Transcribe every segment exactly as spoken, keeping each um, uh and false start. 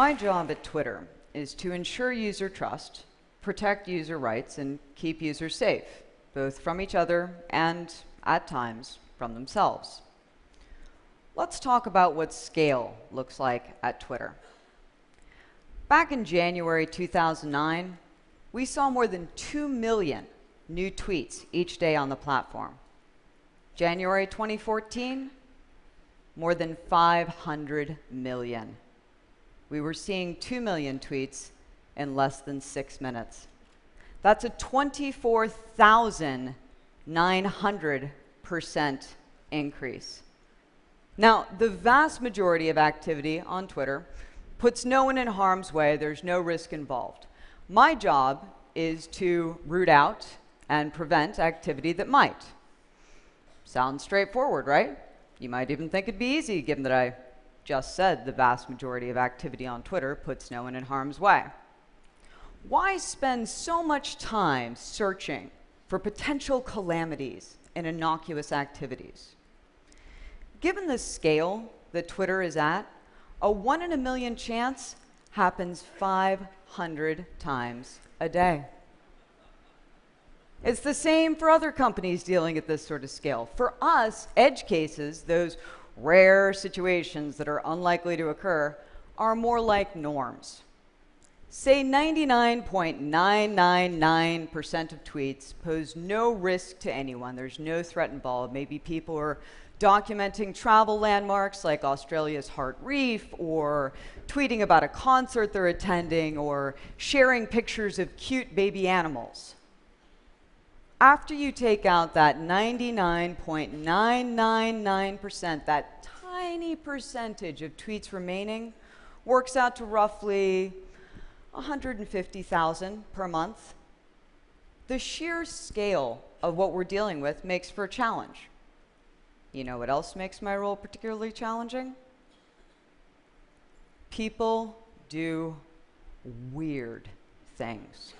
My job at Twitter is to ensure user trust, protect user rights, and keep users safe, both from each other and, at times, from themselves. Let's talk about what scale looks like at Twitter. Back in January two thousand nine, we saw more than two million new tweets each day on the platform. January twenty fourteen, more than five hundred million. We were seeing two million tweets in less than six minutes. That's a twenty-four thousand nine hundred percent increase. Now, the vast majority of activity on Twitter puts no one in harm's way. There's no risk involved. My job is to root out and prevent activity that might. Sounds straightforward, right? You might even think it'd be easy, given that I just said the vast majority of activity on Twitter puts no one in harm's way. Why spend so much time searching for potential calamities in innocuous activities? Given the scale that Twitter is at, a one in a million chance happens five hundred times a day. It's the same for other companies dealing at this sort of scale. For us, edge cases, those rare situations that are unlikely to occur, are more like norms. Say ninety-nine point nine nine nine percent of tweets pose no risk to anyone. There's no threat involved. Maybe people are documenting travel landmarks like Australia's Heart Reef, or tweeting about a concert they're attending, or sharing pictures of cute baby animals. After you take out that ninety-nine point nine nine nine percent, that tiny percentage of tweets remaining works out to roughly one hundred fifty thousand per month. The sheer scale of what we're dealing with makes for a challenge. You know what else makes my role particularly challenging? People do weird things.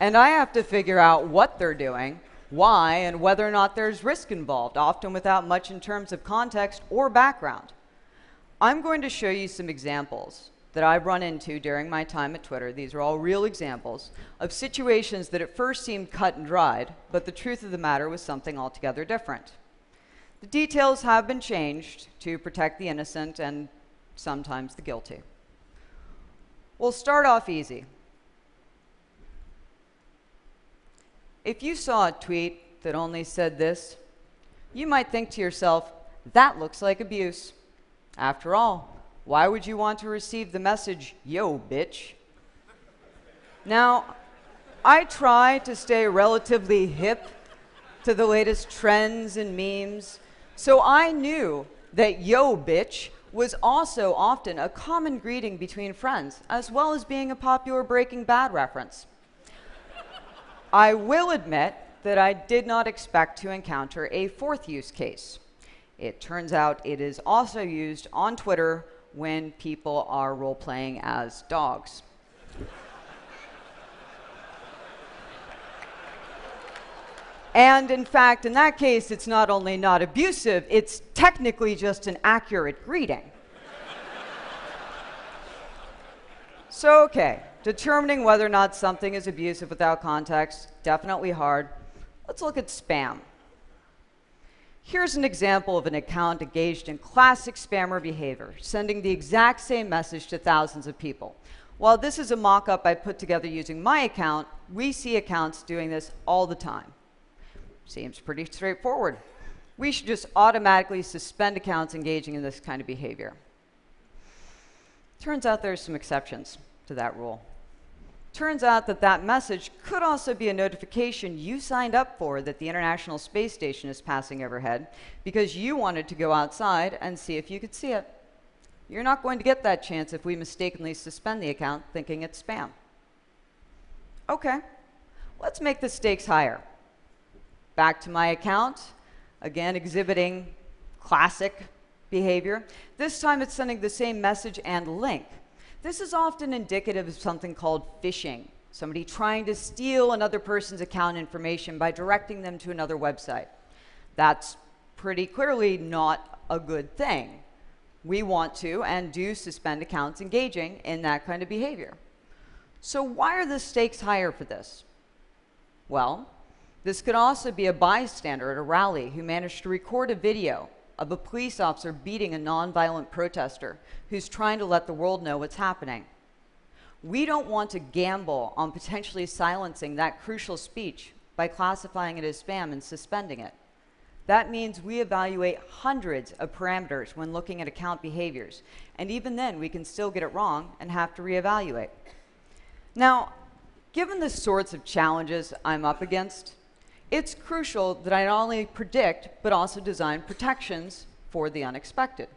And I have to figure out what they're doing, why, and whether or not there's risk involved, often without much in terms of context or background. I'm going to show you some examples that I've run into during my time at Twitter. These are all real examples of situations that at first seemed cut and dried, but the truth of the matter was something altogether different. The details have been changed to protect the innocent and sometimes the guilty. We'll start off easy. If you saw a tweet that only said this, you might think to yourself, that looks like abuse. After all, why would you want to receive the message, yo, bitch? Now, I try to stay relatively hip to the latest trends and memes, so I knew that yo, bitch was also often a common greeting between friends, as well as being a popular Breaking Bad reference. I will admit that I did not expect to encounter a fourth use case. It turns out it is also used on Twitter when people are role-playing as dogs. And in fact, in that case, it's not only not abusive, it's technically just an accurate greeting. So, okay, determining whether or not something is abusive without context, definitely hard. Let's look at spam. Here's an example of an account engaged in classic spammer behavior, sending the exact same message to thousands of people. While this is a mock-up I put together using my account, we see accounts doing this all the time. Seems pretty straightforward. We should just automatically suspend accounts engaging in this kind of behavior. Turns out there's some exceptions to that rule. Turns out that that message could also be a notification you signed up for that the International Space Station is passing overhead because you wanted to go outside and see if you could see it. You're not going to get that chance if we mistakenly suspend the account thinking it's spam. Okay, let's make the stakes higher. Back to my account, again exhibiting classic behavior. This time it's sending the same message and link. This is often indicative of something called phishing, somebody trying to steal another person's account information by directing them to another website. That's pretty clearly not a good thing. we want to and do suspend accounts engaging in that kind of behavior. So why are the stakes higher for this? Well, this could also be a bystander at a rally who managed to record a video of a police officer beating a nonviolent protester who's trying to let the world know what's happening. We don't want to gamble on potentially silencing that crucial speech by classifying it as spam and suspending it. That means we evaluate hundreds of parameters when looking at account behaviors, and even then we can still get it wrong and have to reevaluate. Now, given the sorts of challenges I'm up against, it's crucial that I not only predict, but also design protections for the unexpected.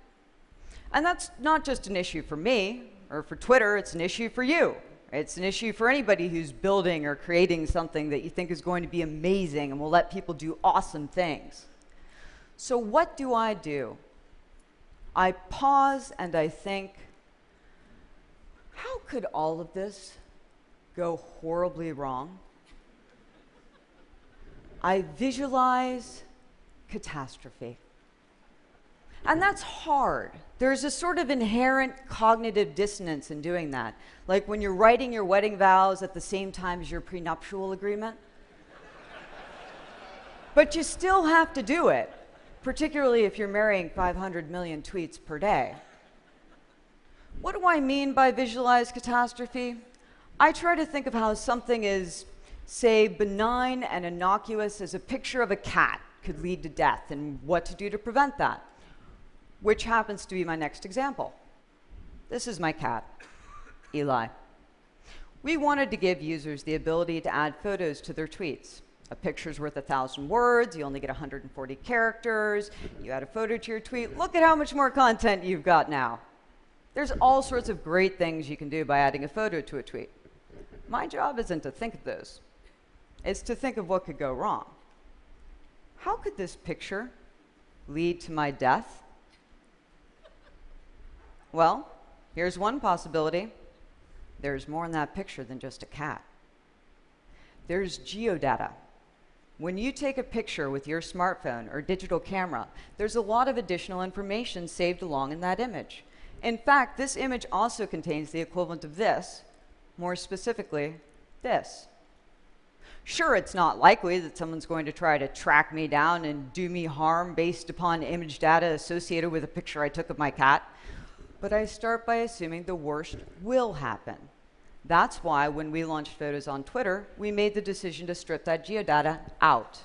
And that's not just an issue for me or for Twitter, it's an issue for you. It's an issue for anybody who's building or creating something that you think is going to be amazing and will let people do awesome things. So what do I do? I pause and I think, how could all of this go horribly wrong? I visualize catastrophe. And that's hard. There's a sort of inherent cognitive dissonance in doing that. Like when you're writing your wedding vows at the same time as your prenuptial agreement. But you still have to do it, particularly if you're marrying five hundred million tweets per day. What do I mean by visualized catastrophe? I try to think of how something is, say, benign and innocuous as a picture of a cat could lead to death and what to do to prevent that, which happens to be my next example. This is my cat, Eli. We wanted to give users the ability to add photos to their tweets. A picture's worth a thousand words, you only get one hundred forty characters, you add a photo to your tweet, look at how much more content you've got now. There's all sorts of great things you can do by adding a photo to a tweet. My job isn't to think of those, it's to think of what could go wrong. How could this picture lead to my death? Well, here's one possibility. There's more in that picture than just a cat. There's geodata. When you take a picture with your smartphone or digital camera, there's a lot of additional information saved along in that image. In fact, this image also contains the equivalent of this, more specifically, this. Sure, it's not likely that someone's going to try to track me down and do me harm based upon image data associated with a picture I took of my cat. But I start by assuming the worst will happen. That's why when we launched photos on Twitter, we made the decision to strip that geodata out.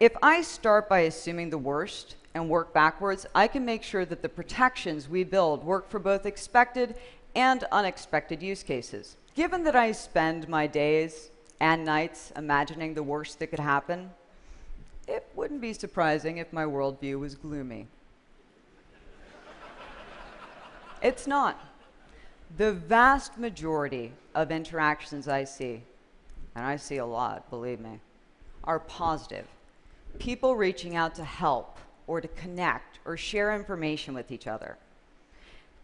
If I start by assuming the worst and work backwards, I can make sure that the protections we build work for both expected and unexpected use cases. Given that I spend my days and nights imagining the worst that could happen, it wouldn't be surprising if my worldview was gloomy. It's not. The vast majority of interactions I see, and I see a lot, believe me, are positive. People reaching out to help or to connect or share information with each other.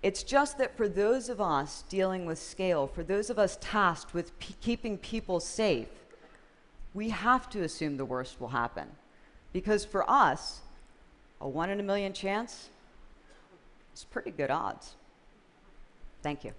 It's just that for those of us dealing with scale, for those of us tasked with keeping people safe, we have to assume the worst will happen. Because for us, a one in a million chance is pretty good odds. Thank you.